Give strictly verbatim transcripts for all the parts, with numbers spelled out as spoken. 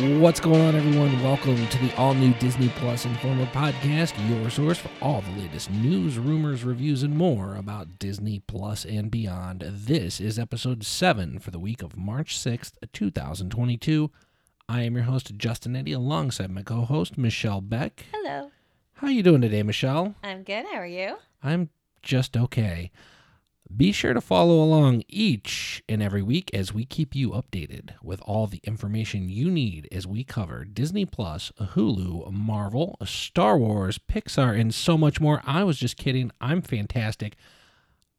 What's going on, everyone? Welcome to the all-new Disney Plus Informer Podcast, your source for all the latest news, rumors, reviews, and more about Disney Plus and beyond. This is episode seven for the week of March sixth, twenty twenty-two. I am your host, Justin Eddy, alongside my co-host, Michelle Beck. Hello. How are you doing today, Michelle? I'm good. How are you? I'm just okay. Be sure to follow along each and every week as we keep you updated with all the information you need as we cover Disney Plus, Hulu, Marvel, Star Wars, Pixar, and so much more. I was just kidding. I'm fantastic.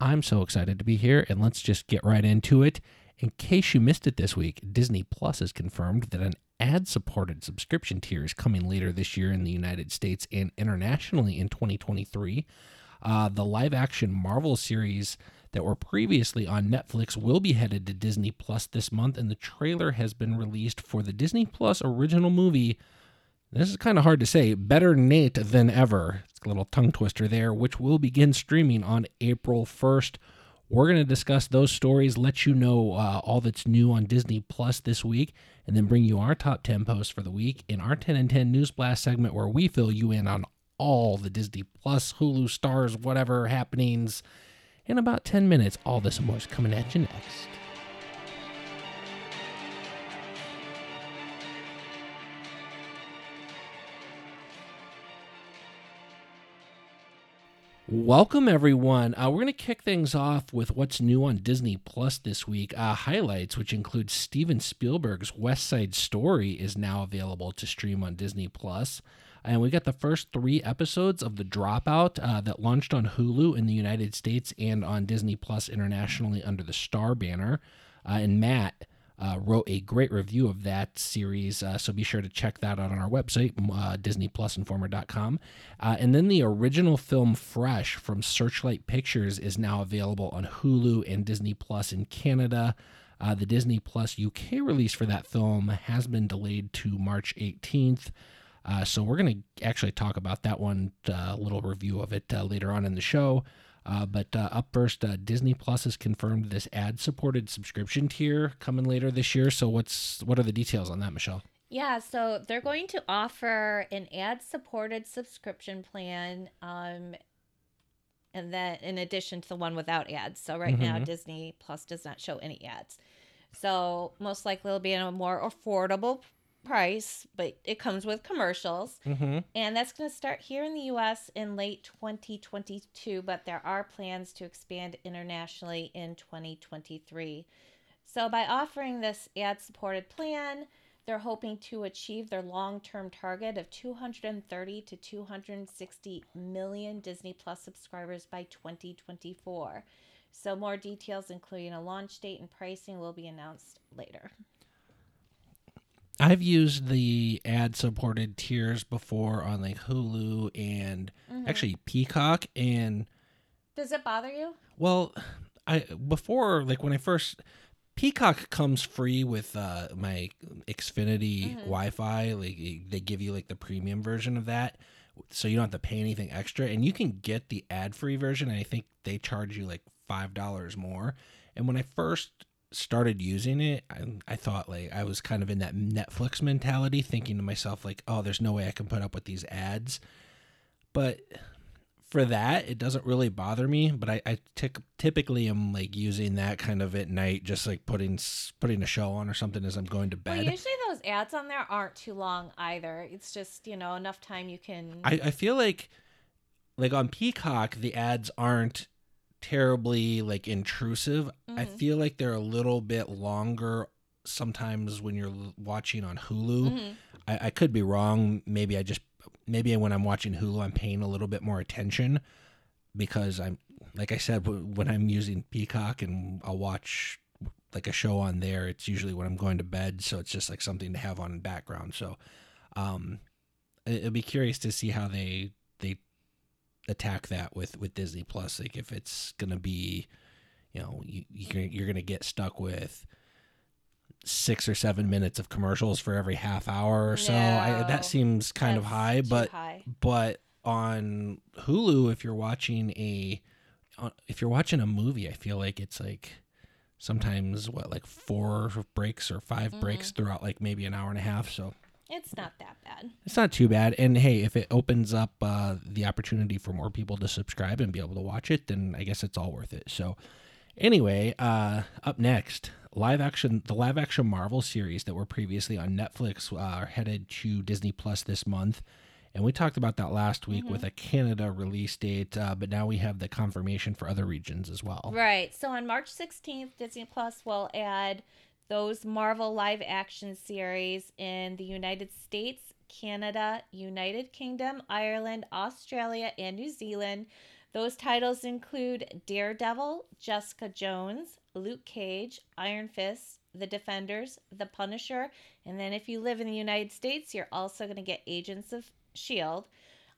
I'm so excited to be here, and let's just get right into it. In case you missed it this week, Disney Plus has confirmed that an ad-supported subscription tier is coming later this year in the United States and internationally in twenty twenty-three. Uh, the live-action Marvel series that were previously on Netflix will be headed to Disney Plus this month, and the trailer has been released for the Disney Plus original movie, this is kind of hard to say, Better Nate Than Ever. It's a little tongue twister there, which will begin streaming on April first. We're going to discuss those stories, let you know uh, all that's new on Disney Plus this week, and then bring you our top ten posts for the week in our ten in ten News Blast segment, where we fill you in on all the Disney Plus, Hulu, Starz, whatever happenings. In about ten minutes, all this and more is coming at you next. Welcome, everyone. Uh, we're going to kick things off with what's new on Disney Plus this week. Uh, highlights, which include Steven Spielberg's West Side Story, is now available to stream on Disney Plus. And we got the first three episodes of The Dropout uh, that launched on Hulu in the United States and on Disney Plus internationally under the Star banner. Uh, and Matt uh, wrote a great review of that series, uh, so be sure to check that out on our website, uh, disney plus informer dot com. Uh, and then the original film Fresh from Searchlight Pictures is now available on Hulu and Disney Plus in Canada. Uh, the Disney Plus U K release for that film has been delayed to March eighteenth. Uh, so we're going to actually talk about that one, a uh, little review of it uh, later on in the show. Uh, but uh, up first, uh, Disney Plus has confirmed this ad-supported subscription tier coming later this year. So what's what are the details on that, Michelle? Yeah, so they're going to offer an ad-supported subscription plan, um, and then in addition to the one without ads. So right mm-hmm. now, Disney Plus does not show any ads. So most likely it'll be in a more affordable price, but it comes with commercials, mm-hmm. and that's going to start here in the U S in late twenty twenty-two, but there are plans to expand internationally in twenty twenty-three. So by offering this ad-supported plan, they're hoping to achieve their long-term target of two hundred thirty to two hundred sixty million Disney Plus subscribers by twenty twenty-four. So more details, including a launch date and pricing, will be announced later. I've used the ad-supported tiers before on like Hulu and mm-hmm. actually Peacock. And does it bother you? Well, I before like when I first Peacock comes free with uh, my Xfinity mm-hmm. Wi-Fi. Like they give you like the premium version of that, so you don't have to pay anything extra, and you can get the ad-free version. And I think they charge you like five dollars more. And when I first started using it, I, I thought like I was kind of in that Netflix mentality, thinking to myself like, oh, there's no way I can put up with these ads. But for that, it doesn't really bother me. But I, I t- typically am like using that kind of at night, just like putting putting a show on or something as I'm going to bed. Well, usually those ads on there aren't too long either. It's just, you know, enough time you can. I, I feel like like on Peacock, the ads aren't terribly like intrusive. Mm-hmm. I feel like they're a little bit longer sometimes when you're watching on Hulu. Mm-hmm. I, I could be wrong. Maybe I just maybe when I'm watching Hulu, I'm paying a little bit more attention because I'm like I said when I'm using Peacock and I'll watch like a show on there. It's usually when I'm going to bed, so it's just like something to have on in background. So, um, I'll be curious to see how they they. attack that with with Disney Plus, like if it's gonna be, you know, you, you're gonna get stuck with six or seven minutes of commercials for every half hour or so. No, I, that seems kind of high, but high. But on Hulu, if you're watching a if you're watching a movie, I feel like it's like sometimes what, like four breaks or five mm-hmm. breaks throughout like maybe an hour and a half. So it's not that bad. It's not too bad. And hey, if it opens up uh, the opportunity for more people to subscribe and be able to watch it, then I guess it's all worth it. So anyway, uh, up next, live action, the live action Marvel series that were previously on Netflix are uh, headed to Disney Plus this month. And we talked about that last week mm-hmm. with a Canada release date, uh, but now we have the confirmation for other regions as well. Right. So on March sixteenth, Disney Plus will add those Marvel live action series in the United States, Canada, United Kingdom, Ireland, Australia, and New Zealand. Those titles include Daredevil, Jessica Jones, Luke Cage, Iron Fist, The Defenders, The Punisher, and then if you live in the United States, you're also going to get Agents of Shield.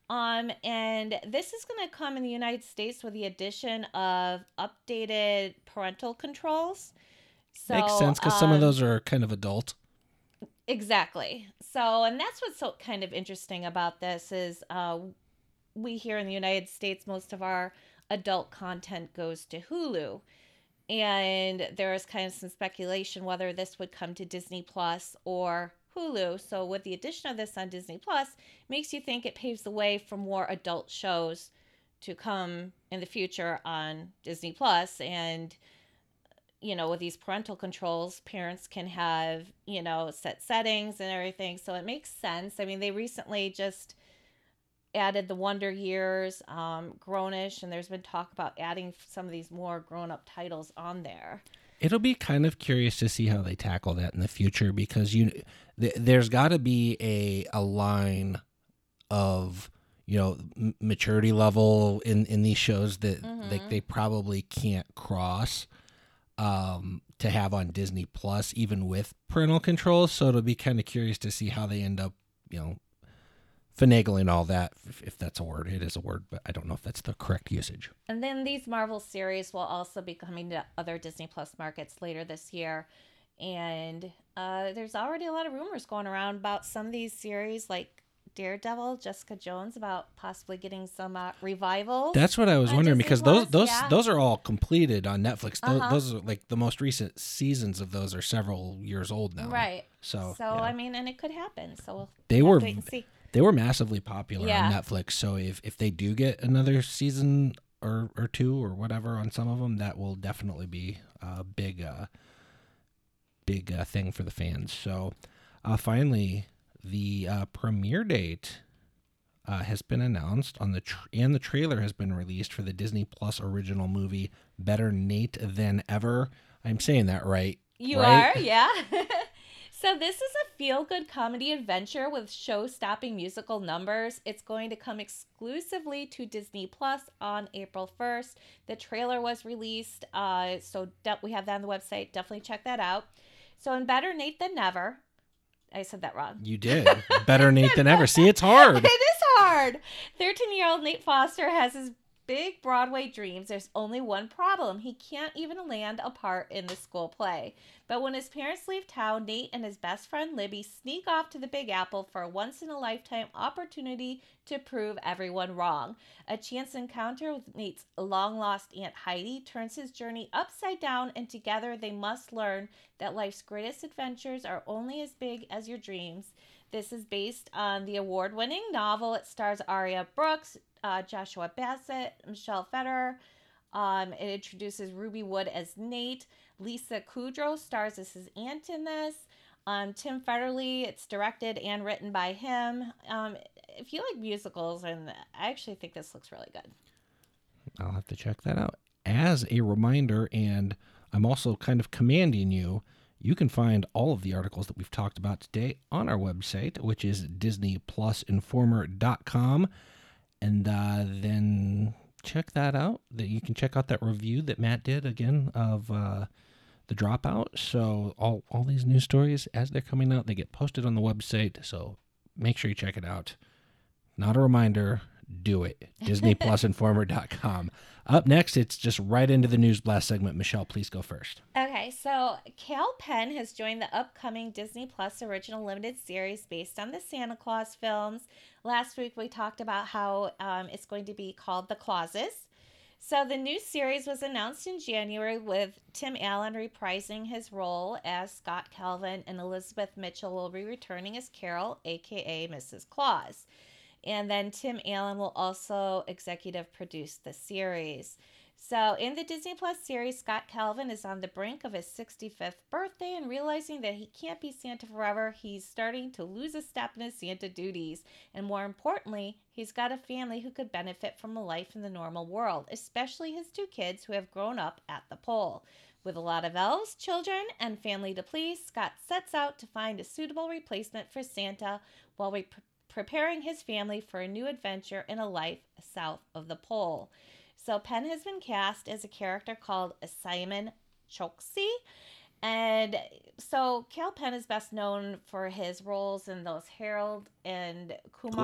Um, and this is going to come in the United States with the addition of updated parental controls. So, makes sense, because um, some of those are kind of adult. Exactly. So, and that's what's so kind of interesting about this is uh, we here in the United States, most of our adult content goes to Hulu. And there is kind of some speculation whether this would come to Disney Plus or Hulu. So with the addition of this on Disney Plus, makes you think it paves the way for more adult shows to come in the future on Disney Plus. And, you know, with these parental controls, parents can have, you know, set settings and everything. So it makes sense. I mean, they recently just added the Wonder Years, um, Grown-ish, and there's been talk about adding some of these more grown-up titles on there. It'll be kind of curious to see how they tackle that in the future, because you th- there's got to be a a line of, you know, m- maturity level in, in these shows that mm-hmm. they, they probably can't cross um, to have on Disney Plus, even with parental controls. So it'll be kind of curious to see how they end up, you know, finagling all that, if that's a word. It is a word, but I don't know if that's the correct usage. And then these Marvel series will also be coming to other Disney Plus markets later this year. And uh, there's already a lot of rumors going around about some of these series, like Daredevil, Jessica Jones, about possibly getting some uh, revival. That's what I was wondering, Disney because Plus, those those yeah. those are all completed on Netflix. Those, uh-huh. those are like the most recent seasons of those are several years old now. Right. So, so yeah. I mean, and it could happen. So we'll they have were, to wait and see. They were massively popular yeah. on Netflix, so if, if they do get another season or, or two or whatever on some of them, that will definitely be a big uh, big uh, thing for the fans. So uh, finally, the uh, premiere date uh, has been announced, on the tr- and the trailer has been released for the Disney Plus original movie, Better Nate Than Ever. I'm saying that right. You right? are, yeah. So this is a feel-good comedy adventure with show-stopping musical numbers. It's going to come exclusively to Disney Plus on April first. The trailer was released, uh, so de- we have that on the website. Definitely check that out. So in Better Nate Than Ever, I said that wrong. You did. Better Nate Than Ever. See, it's hard. It is hard. thirteen-year-old Nate Foster has his big Broadway dreams. There's only one problem. He can't even land a part in the school play. But when his parents leave town, Nate and his best friend Libby sneak off to the Big Apple for a once-in-a-lifetime opportunity to prove everyone wrong. A chance encounter with Nate's long-lost Aunt Heidi turns his journey upside down, and together they must learn that life's greatest adventures are only as big as your dreams. This is based on the award-winning novel. It stars Aria Brooks, Uh, Joshua Bassett, Michelle Federer. Um, it introduces Ruby Wood as Nate. Lisa Kudrow stars as his aunt in this. Um, Tim Federle, it's directed and written by him. Um, if you like musicals, and I actually think this looks really good. I'll have to check that out. As a reminder, and I'm also kind of commanding you, you can find all of the articles that we've talked about today on our website, which is disney plus informer dot com. And uh, then check that out. That you can check out that review that Matt did again of uh, The Dropout. So all all these news stories, as they're coming out, they get posted on the website. So make sure you check it out. Not a reminder, do it. Disney Plus Informer dot com. Up next, it's just right into the News Blast segment. Michelle, please go first. Okay, so Cal Penn has joined the upcoming Disney Plus original limited series based on the Santa Claus films. Last week, we talked about how um, it's going to be called The Clauses. So the new series was announced in January with Tim Allen reprising his role as Scott Calvin, and Elizabeth Mitchell will be returning as Carol, a k a. Missus Claus. And then Tim Allen will also executive produce the series. So in the Disney Plus series, Scott Calvin is on the brink of his sixty-fifth birthday and realizing that he can't be Santa forever. He's starting to lose a step in his Santa duties. And more importantly, he's got a family who could benefit from a life in the normal world, especially his two kids who have grown up at the pole. With a lot of elves, children, and family to please, Scott sets out to find a suitable replacement for Santa while re- preparing his family for a new adventure in a life south of the pole. So Penn has been cast as a character called Simon Choksi. And so Cal Penn is best known for his roles in those Harold and Kumar,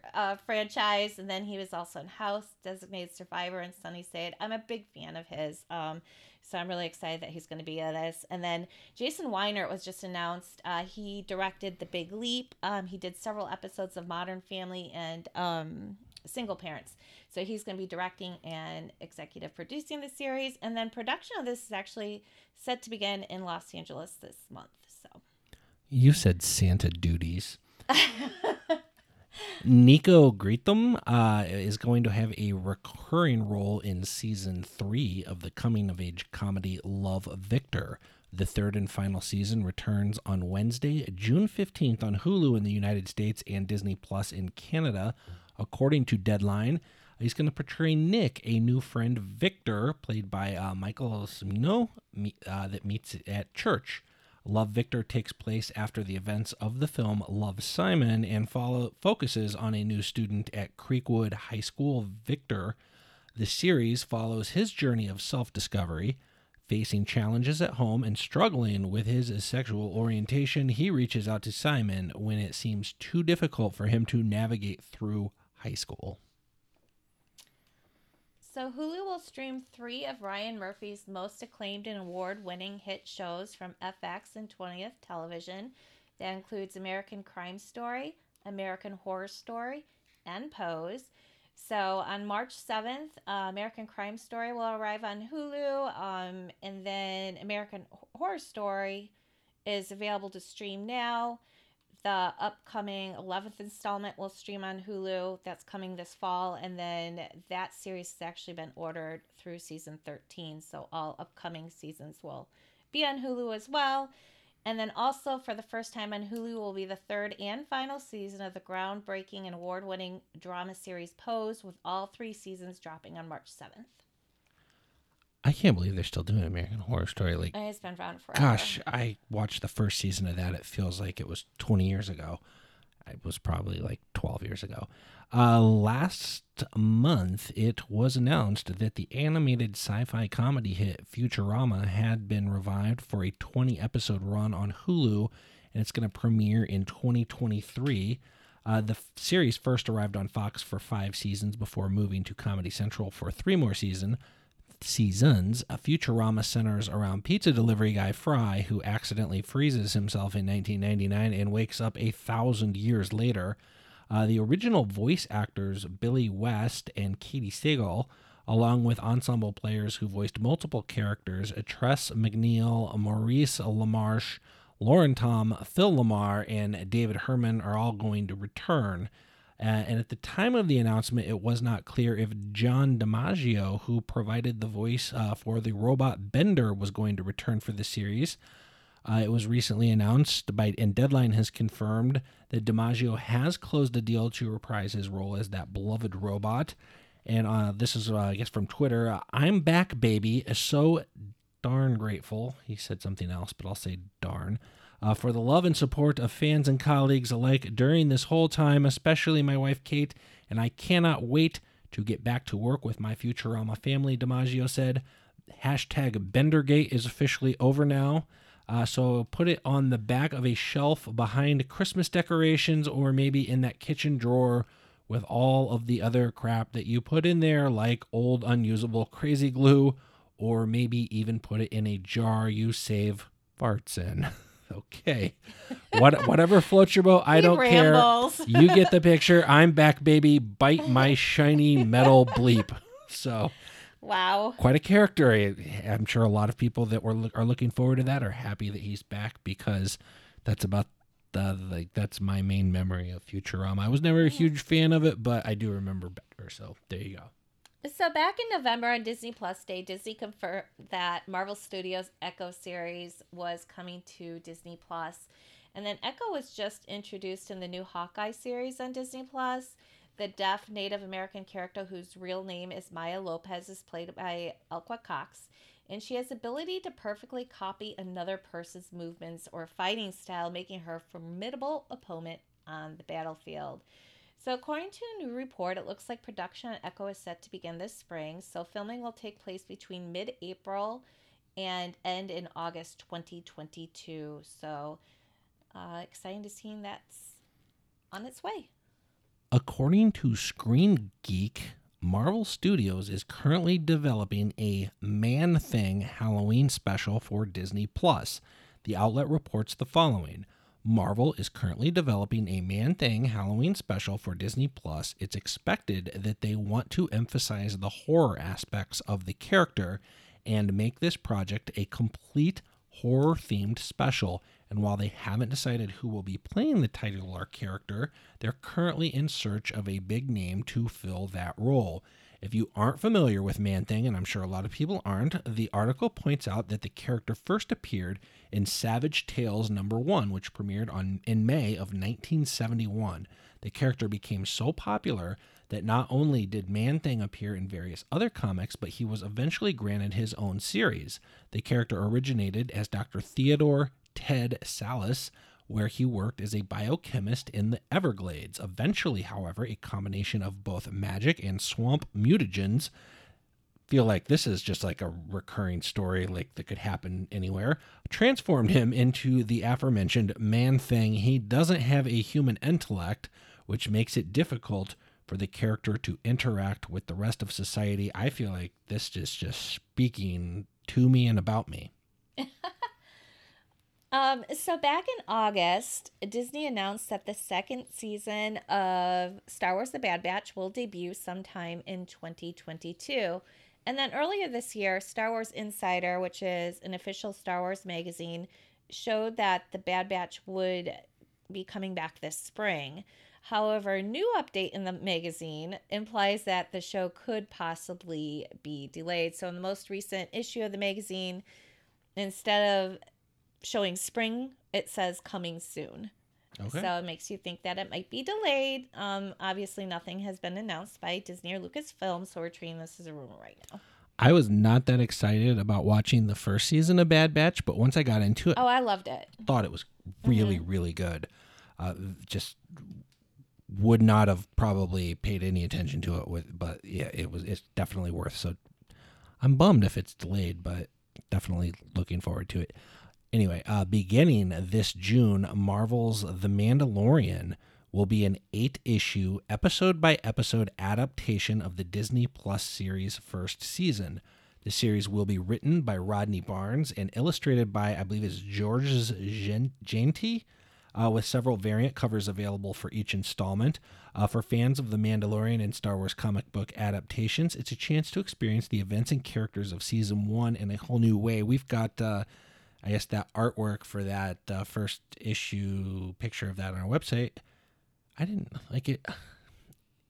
Kumar. Uh, franchise. And then he was also in House, Designated Survivor, and Sunnyside. I'm a big fan of his. Um, so I'm really excited that he's going to be in this. And then Jason Weiner, it was just announced, uh, he directed The Big Leap. Um, he did several episodes of Modern Family and... Um, Single Parents. So he's going to be directing and executive producing the series, and then production of this is actually set to begin in Los Angeles this month. So you said Santa duties. Nico Greetham uh, is going to have a recurring role in season three of the coming-of-age comedy Love, Victor. The third and final season returns on Wednesday, June fifteenth on Hulu in the United States and Disney Plus in Canada. According to Deadline, he's going to portray Nick, a new friend, Victor, played by uh, Michael Cimino, meet, uh, that meets at church. Love, Victor takes place after the events of the film Love, Simon and follow, focuses on a new student at Creekwood High School, Victor. The series follows his journey of self-discovery. Facing challenges at home and struggling with his sexual orientation, he reaches out to Simon when it seems too difficult for him to navigate through high school. So Hulu will stream three of Ryan Murphy's most acclaimed and award-winning hit shows from F X and twentieth Television. That includes American Crime Story, American Horror Story, and Pose. So on March seventh, uh, American Crime Story will arrive on Hulu, um, and then American Horror Story is available to stream now. The upcoming eleventh installment will stream on Hulu. That's coming this fall, and then that series has actually been ordered through season thirteen, so all upcoming seasons will be on Hulu as well. And then also, for the first time on Hulu, will be the third and final season of the groundbreaking and award-winning drama series Pose, with all three seasons dropping on March seventh. I can't believe they're still doing American Horror Story. Like, it's been around forever. Gosh, I watched the first season of that. It feels like it was twenty years ago. It was probably like twelve years ago. Uh, last month, it was announced that the animated sci-fi comedy hit Futurama had been revived for a twenty-episode run on Hulu, and it's going to premiere in twenty twenty-three. Uh, the f- series first arrived on Fox for five seasons before moving to Comedy Central for three more seasons. Seasons. A Futurama centers around pizza delivery guy Fry, who accidentally freezes himself in nineteen ninety-nine and wakes up a thousand years later. Uh, the original voice actors Billy West and Katie Sagal, along with ensemble players who voiced multiple characters, Tress McNeil, Maurice LaMarche, Lauren Tom, Phil Lamar, and David Herman are all going to return. Uh, and at the time of the announcement, it was not clear if John DiMaggio, who provided the voice uh, for the robot Bender, was going to return for the series. Uh, it was recently announced, by, and Deadline has confirmed, that DiMaggio has closed a deal to reprise his role as that beloved robot. And uh, this is, uh, I guess, from Twitter. Uh, I'm back, baby. So darn grateful. He said something else, but I'll say darn. Uh, for the love and support of fans and colleagues alike during this whole time, especially my wife Kate, and I cannot wait to get back to work with my Futurama family, DiMaggio said. Hashtag Bendergate is officially over now, uh, so put it on the back of a shelf behind Christmas decorations, or maybe in that kitchen drawer with all of the other crap that you put in there, like old unusable crazy glue, or maybe even put it in a jar you save farts in. Okay, what whatever floats your boat, I don't rambles. care. You get the picture. I'm back, baby. Bite my shiny metal bleep. So Wow. Quite a character. I'm sure a lot of people that were are looking forward to that are happy that he's back, because that's about the like that's my main memory of Futurama. I was never a huge fan of it, but I do remember Better, so there you go. So back in November on Disney Plus Day, Disney confirmed that Marvel Studios' Echo series was coming to Disney Plus. And then Echo was just introduced in the new Hawkeye series on Disney Plus. The deaf Native American character, whose real name is Maya Lopez, is played by Elqua Cox. And she has the ability to perfectly copy another person's movements or fighting style, making her a formidable opponent on the battlefield. So according to a new report, it looks like production on Echo is set to begin this spring. So filming will take place between mid-April and end in August twenty twenty-two. So uh, exciting to see that's on its way. According to Screen Geek, Marvel Studios is currently developing a Man-Thing Halloween special for Disney Plus. The outlet reports the following. Marvel is currently developing a Man-Thing Halloween special for Disney Plus. It's expected that they want to emphasize the horror aspects of the character and make this project a complete horror-themed special. And while they haven't decided who will be playing the titular character, they're currently in search of a big name to fill that role. If you aren't familiar with Man-Thing, and I'm sure a lot of people aren't, the article points out that the character first appeared in Savage Tales number one, which premiered on in May of nineteen seventy-one. The character became so popular that not only did Man-Thing appear in various other comics, but he was eventually granted his own series. The character originated as Doctor Theodore Ted Salas, where he worked as a biochemist in the Everglades. Eventually, however, a combination of both magic and swamp mutagens, feel like this is just like a recurring story like that could happen anywhere, transformed him into the aforementioned Man-Thing. He doesn't have a human intellect, which makes it difficult for the character to interact with the rest of society. I feel like this is just speaking to me and about me. Um, so back in August, Disney announced that the second season of Star Wars The Bad Batch will debut sometime in twenty twenty-two. And then earlier this year, Star Wars Insider, which is an official Star Wars magazine, showed that The Bad Batch would be coming back this spring. However, a new update in the magazine implies that the show could possibly be delayed. So in the most recent issue of the magazine, instead of showing spring, it says coming soon. Okay. So it makes you think that it might be delayed. Um, obviously, nothing has been announced by Disney or Lucasfilm, so we're treating this as a rumor right now. I was not that excited about watching the first season of Bad Batch, but once I got into it... Oh, I loved it. Thought it was really, mm-hmm. really good. Uh, just would not have probably paid any attention to it, with, but yeah, it was. It's definitely worth. So I'm bummed if it's delayed, but definitely looking forward to it. Anyway, uh, beginning this June, Marvel's The Mandalorian will be an eight-issue, episode-by-episode adaptation of the Disney Plus series' first season. The series will be written by Rodney Barnes and illustrated by, I believe it's Georges Genti, uh, with several variant covers available for each installment. Uh, for fans of The Mandalorian and Star Wars comic book adaptations, it's a chance to experience the events and characters of Season one in a whole new way. We've got... Uh, I guess that artwork for that uh, first issue picture of that on our website, I didn't like it.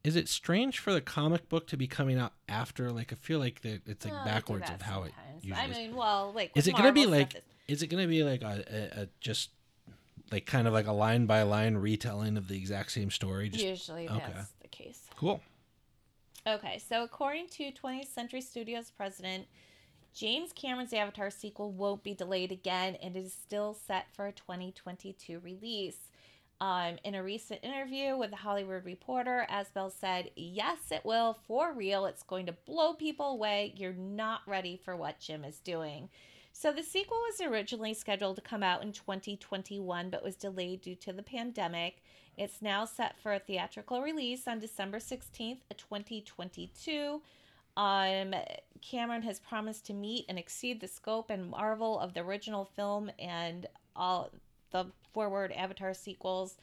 Is it strange for the comic book to be coming out after? Like, I feel like the, it's like no, backwards of how sometimes. It usually I mean, is. well, like, is it going to be like, is... is it going to be like a, a, a just like kind of like a line by line retelling of the exact same story? Just, usually okay. That's the case. Cool. Okay. So according to twentieth Century Studios president, James Cameron's Avatar sequel won't be delayed again, and is still set for a twenty twenty-two release. Um, in a recent interview with The Hollywood Reporter, Asbell said, "Yes, it will, for real. It's going to blow people away. You're not ready for what Jim is doing." So the sequel was originally scheduled to come out in twenty twenty-one, but was delayed due to the pandemic. It's now set for a theatrical release on December sixteenth, twenty twenty-two. Um, Cameron has promised to meet and exceed the scope and marvel of the original film and all the forward Avatar sequels.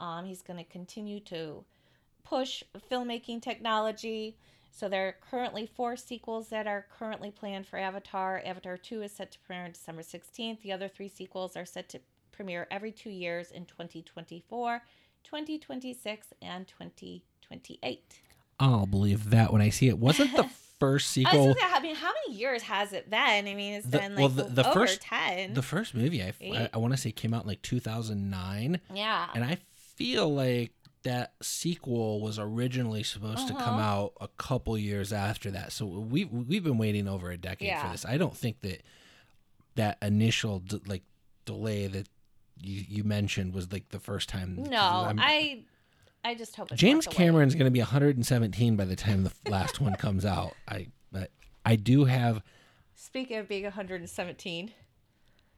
Um, he's going to continue to push filmmaking technology. So there are currently four sequels that are currently planned for Avatar. Avatar two is set to premiere on December sixteenth. The other three sequels are set to premiere every two years in twenty twenty-four, twenty twenty-six, and twenty twenty-eight. I'll believe that when I see it. Wasn't the first sequel... I, I mean, how many years has it been? I mean, it's the, been like well, the, the over first, ten. The first movie, I, I, I want to say, came out in like two thousand nine. Yeah. And I feel like that sequel was originally supposed uh-huh. to come out a couple years after that. So we've, we've been waiting over a decade yeah. for this. I don't think that that initial de- like delay that you, you mentioned was like the first time. No, I'm, I... I just hope it's James Cameron's going to be one hundred seventeen by the time the last one comes out. I but I do have. Speaking of being one hundred seventeen,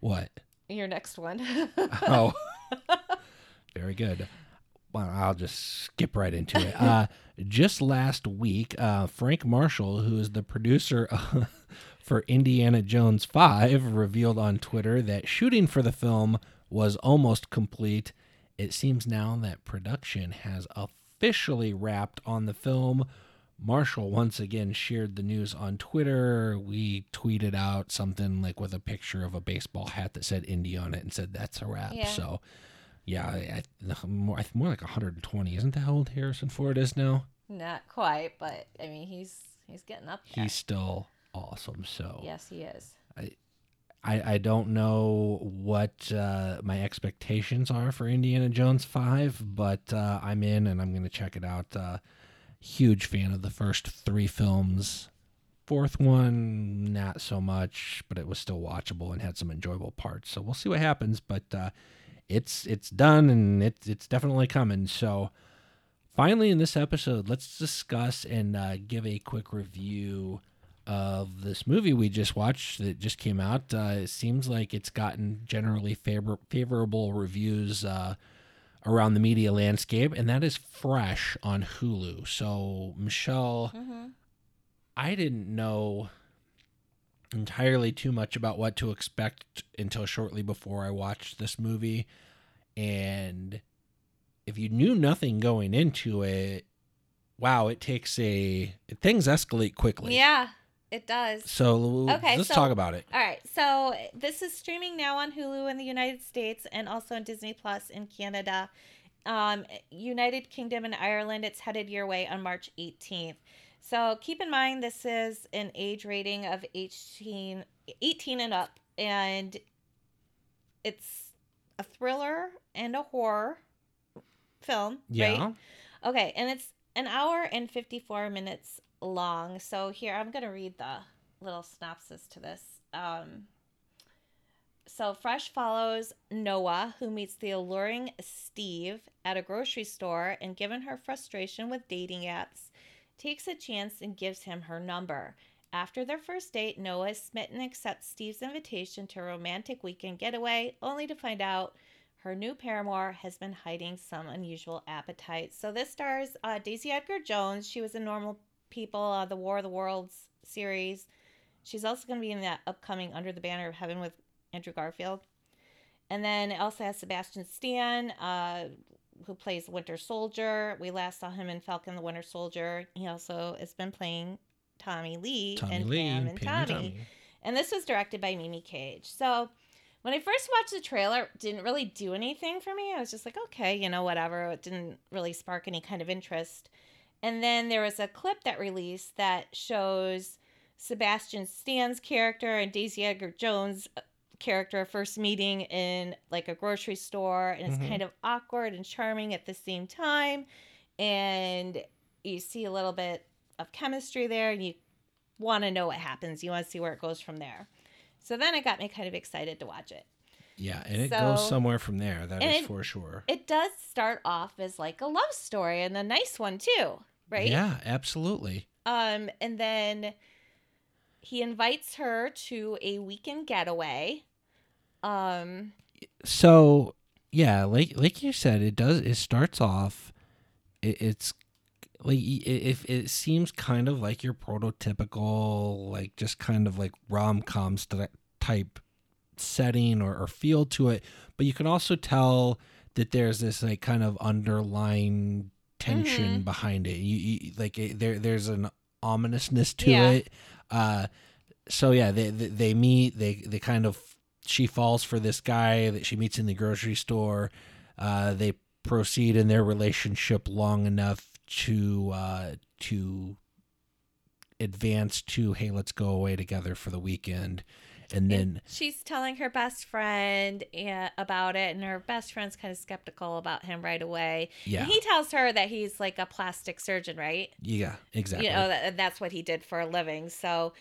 what? Your next one. Oh, very good. Well, I'll just skip right into it. Uh, just last week, uh, Frank Marshall, who is the producer of, for Indiana Jones five, revealed on Twitter that shooting for the film was almost complete. It seems now that production has officially wrapped on the film. Marshall once again shared the news on Twitter. We tweeted out something like with a picture of a baseball hat that said Indy on it and said, that's a wrap. Yeah. So, yeah, I, I, more, more like one hundred twenty. Isn't that how old Harrison Ford is now? Not quite, but, I mean, he's he's getting up there. He's still awesome, so. Yes, he is. I, I, I don't know what uh, my expectations are for Indiana Jones five, but uh, I'm in and I'm going to check it out. Uh, huge fan of the first three films. Fourth one, not so much, but it was still watchable and had some enjoyable parts. So we'll see what happens, but uh, it's it's done and it's, it's definitely coming. So finally in this episode, let's discuss and uh, give a quick review of this movie we just watched that just came out. Uh, it seems like it's gotten generally favor- favorable reviews uh, around the media landscape, and that is Fresh on Hulu. So, Michelle, mm-hmm. I didn't know entirely too much about what to expect until shortly before I watched this movie. And if you knew nothing going into it, wow, it takes a... Things escalate quickly. Yeah. It does. So okay, let's so, talk about it. All right. So this is streaming now on Hulu in the United States and also on Disney Plus in Canada. Um, United Kingdom and Ireland, it's headed your way on March eighteenth. So keep in mind this is an age rating of eighteen, eighteen and up. And it's a thriller and a horror film, yeah. right? Okay. And it's an hour and fifty-four minutes long. So here, I'm going to read the little synopsis to this. Um, so Fresh follows Noah, who meets the alluring Steve at a grocery store and, given her frustration with dating apps, takes a chance and gives him her number. After their first date, Noah is smitten, accepts Steve's invitation to a romantic weekend getaway, only to find out her new paramour has been hiding some unusual appetite. So this stars uh, Daisy Edgar Jones. She was a normal people, uh, the War of the Worlds series. She's also going to be in that upcoming Under the Banner of Heaven with Andrew Garfield. And then it also has Sebastian Stan, uh, who plays Winter Soldier. We last saw him in Falcon the Winter Soldier. He also has been playing Tommy Lee Tommy and Lee, Pam and Pam Tommy. Tommy. And this was directed by Mimi Cage. So when I first watched the trailer, it didn't really do anything for me. I was just like, okay, you know, whatever. It didn't really spark any kind of interest. And then there was a clip that released that shows Sebastian Stan's character and Daisy Edgar Jones' character first meeting in like a grocery store. And it's mm-hmm. kind of awkward and charming at the same time. And you see a little bit of chemistry there. And you want to know what happens. You want to see where it goes from there. So then it got me kind of excited to watch it. Yeah, and it so, goes somewhere from there. That is it, for sure. It does start off as like a love story and a nice one too, right? Yeah, absolutely. Um, and then he invites her to a weekend getaway. Um, so yeah, like like you said, it does. It starts off. It, it's like if it, it seems kind of like your prototypical, like just kind of like rom-com st- type. setting or, or feel to it, but you can also tell that there's this like kind of underlying tension mm-hmm. behind it. You, you like it, there there's an ominousness to yeah. it. Uh, so yeah, they, they they meet. They they kind of she falls for this guy that she meets in the grocery store. Uh, they proceed in their relationship long enough to uh, to advance to, hey, let's go away together for the weekend. And then and she's telling her best friend about it, and her best friend's kind of skeptical about him right away. Yeah. And he tells her that he's like a plastic surgeon, right? Yeah, exactly. You know, that, that's what he did for a living. So,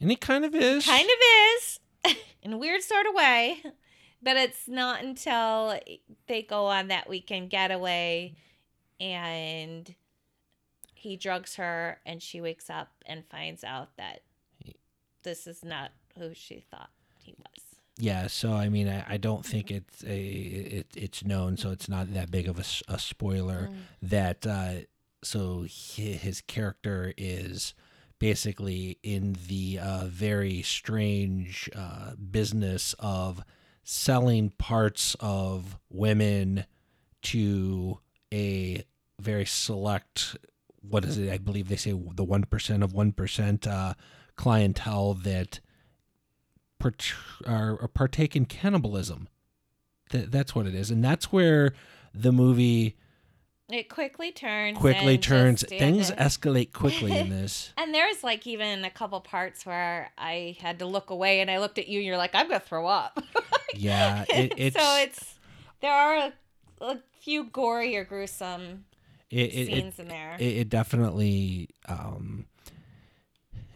and it kind of is. Kind of is, in a weird sort of way. But it's not until they go on that weekend getaway and he drugs her and she wakes up and finds out that this is not who she thought he was. Yeah, so I mean, I, I don't think it's a it, it's known, so it's not that big of a, a spoiler mm. that uh, so he, his character is basically in the uh, very strange uh, business of selling parts of women to a very select, what is it? I believe they say the one percent of one percent uh, clientele that. Part, or, or partake in cannibalism. Th- that's what it is, and that's where the movie it quickly turns. Quickly turns. Just, things yeah. escalate quickly in this. And there's like even a couple parts where I had to look away, and I looked at you, and you're like, "I'm gonna throw up." Yeah, it, it's so it's there are a, a few gory or gruesome it, it, scenes it, in there. It, it definitely, um,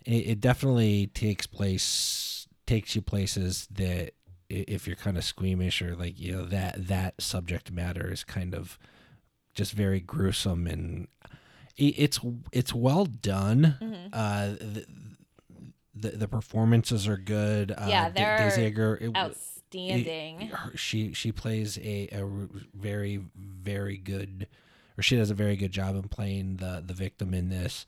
it, it definitely takes place. takes you places that if you're kind of squeamish or like, you know, that, that subject matter is kind of just very gruesome, and it's, it's well done. Mm-hmm. Uh, the, the, the performances are good. Yeah. Uh, they're Daisy Edgar, it, outstanding. It, her, she, she plays a, a very, very good, or she does a very good job in playing the, the victim in this.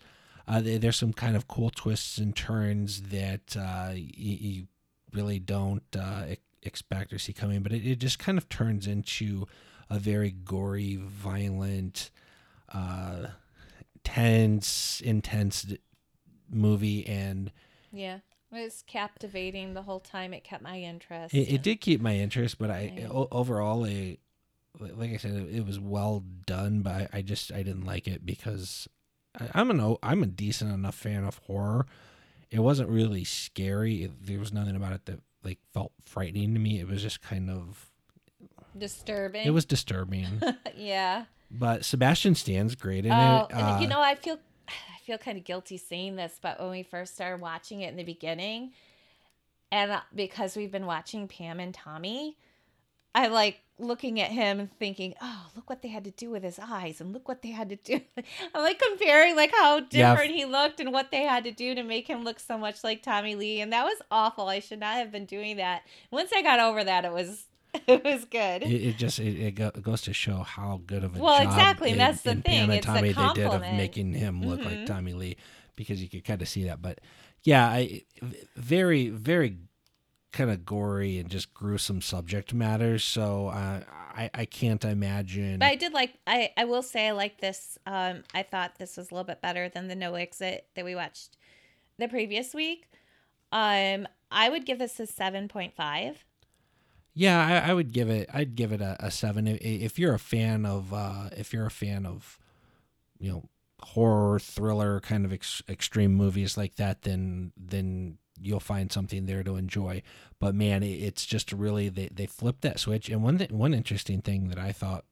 Uh, there's some kind of cool twists and turns that uh, you, you really don't uh, expect or see coming, but it, it just kind of turns into a very gory, violent, uh, tense, intense movie. And yeah, it was captivating the whole time. It kept my interest. It, it did keep my interest, but I yeah. overall, I, like I said, it, it was well done, but I just I didn't like it because. I'm an I'm a decent enough fan of horror. It wasn't really scary. It, there was nothing about it that like felt frightening to me. It was just kind of disturbing. It was disturbing. Yeah. But Sebastian Stan's great in oh, it. Uh, you know, I feel I feel kind of guilty saying this, but when we first started watching it in the beginning, and because we've been watching Pam and Tommy, I like looking at him and thinking, oh, look what they had to do with his eyes, and look what they had to do. I'm like comparing like how different yeah. he looked and what they had to do to make him look so much like Tommy Lee. And that was awful. I should not have been doing that. Once I got over that, it was it was good. It, it just it, it, go, it goes to show how good of a well, job exactly. in, that's the in thing. Pam and it's Tommy a compliment. They did of making him look mm-hmm. like Tommy Lee, because you could kind of see that. But yeah, I very, very kind of gory and just gruesome subject matter, so uh, I I can't imagine. But I did like I I will say I like this. Um, I thought this was a little bit better than the No Exit that we watched the previous week. Um, I would give this a seven point five. Yeah, I, I would give it. I'd give it a, a seven. If, if you're a fan of uh, if you're a fan of, you know, horror, thriller, kind of ex- extreme movies like that, then then. you'll find something there to enjoy. But man, it's just really, they, they flipped that switch. And one th- one interesting thing that I thought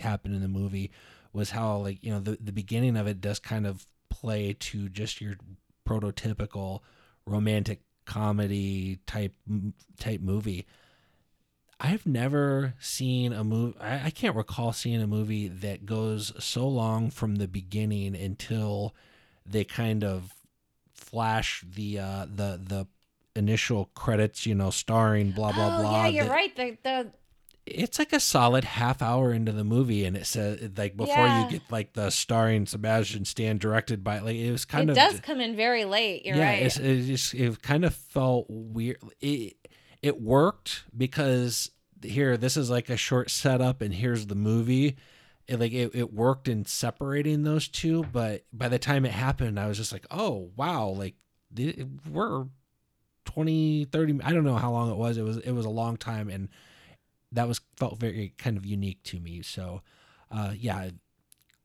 happened in the movie was how, like, you know, the, the beginning of it does kind of play to just your prototypical romantic comedy type, type movie. I've never seen a movie. I, I can't recall seeing a movie that goes so long from the beginning until they kind of flash the uh the the initial credits, you know, starring blah blah oh, blah. Yeah, you're the, right. The, the it's like a solid half hour into the movie, and it says like before yeah. you get like the starring Sebastian Stan, directed by like it was kind it of it does come in very late. You're yeah, right. It's, it just it kind of felt weird. It it worked because here this is like a short setup, and here's the movie. it, like it, it worked in separating those two, but by the time it happened, I was just like, oh wow, like th- we're twenty, thirty, I don't know how long it was. It was, it was a long time, and that was felt very kind of unique to me. So uh, yeah,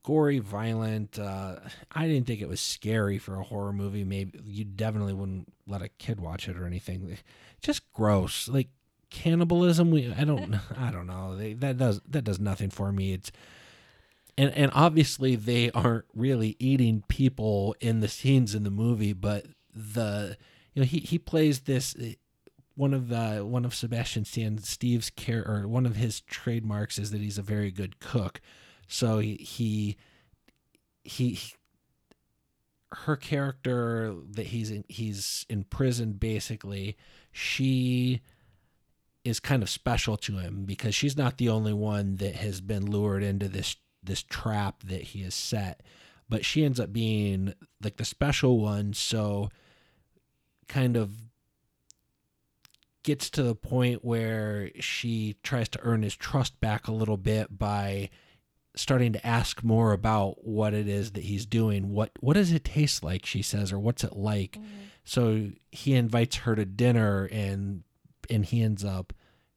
gory, violent. Uh, I didn't think it was scary for a horror movie. Maybe you definitely wouldn't let a kid watch it or anything. Just gross, like cannibalism. We, I don't, I don't know. They, that does that does nothing for me. It's and and obviously they aren't really eating people in the scenes in the movie, but the you know he he plays this one of the one of Sebastian Stan Steve's care or one of his trademarks is that he's a very good cook. So he, he, he, her character that he's in, he's in prison, basically, she is kind of special to him because she's not the only one that has been lured into this, this trap that he has set, but she ends up being like the special one. So kind of gets to the point where she tries to earn his trust back a little bit by starting to ask more about what it is that he's doing. What, what does it taste like? She says, or what's it like? Mm-hmm. So he invites her to dinner, and, and he ends up,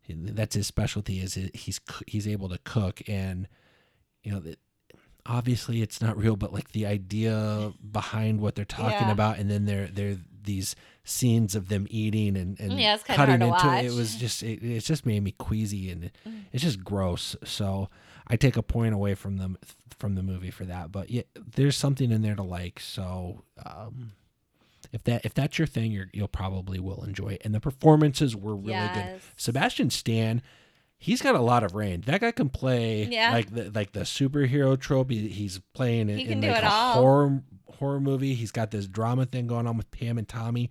that's his specialty, is he's, he's able to cook. And, you know, that obviously it's not real, but like the idea behind what they're talking yeah. about. And then there, there are these scenes of them eating and, and yeah, cutting into it. It was just, it, it just made me queasy, and mm. it's just gross. So, I take a point away from them from the movie for that, but yeah, there's something in there to like. So um, if that if that's your thing, you're, you'll probably will enjoy it. And the performances were really yes. good. Sebastian Stan, he's got a lot of range. That guy can play yeah. like the, like the superhero trope. He, he's playing he in, in like a all. horror horror movie. He's got this drama thing going on with Pam and Tommy.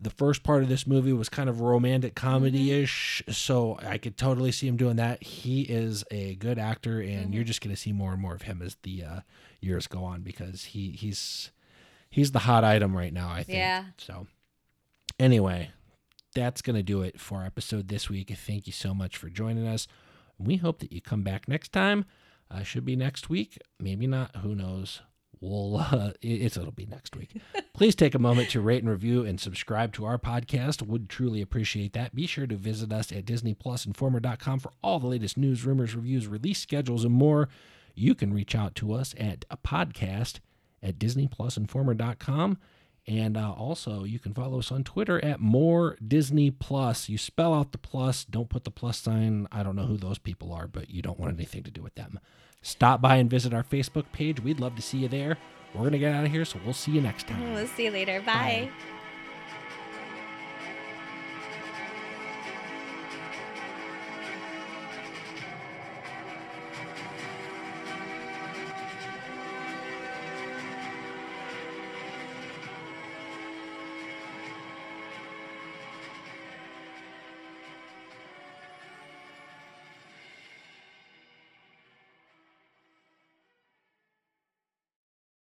The first part of this movie was kind of romantic comedy-ish, mm-hmm. so I could totally see him doing that. He is a good actor, and mm-hmm. you're just going to see more and more of him as the uh, years go on, because he he's he's the hot item right now, I think. Yeah. So anyway, that's going to do it for our episode this week. Thank you so much for joining us. We hope that you come back next time. Uh, should be next week. Maybe not. Who knows? We'll, uh, it's, it'll be next week. Please take a moment to rate and review and subscribe to our podcast. Would truly appreciate that. Be sure to visit us at Disney Plus Informer dot com for all the latest news, rumors, reviews, release schedules, and more. You can reach out to us at a podcast at Disney Plus Informer dot com. And uh, also, you can follow us on Twitter at More Disney Plus. You spell out the plus. Don't put the plus sign. I don't know who those people are, but you don't want anything to do with them. Stop by and visit our Facebook page. We'd love to see you there. We're going to get out of here, so we'll see you next time. We'll see you later. Bye. Bye.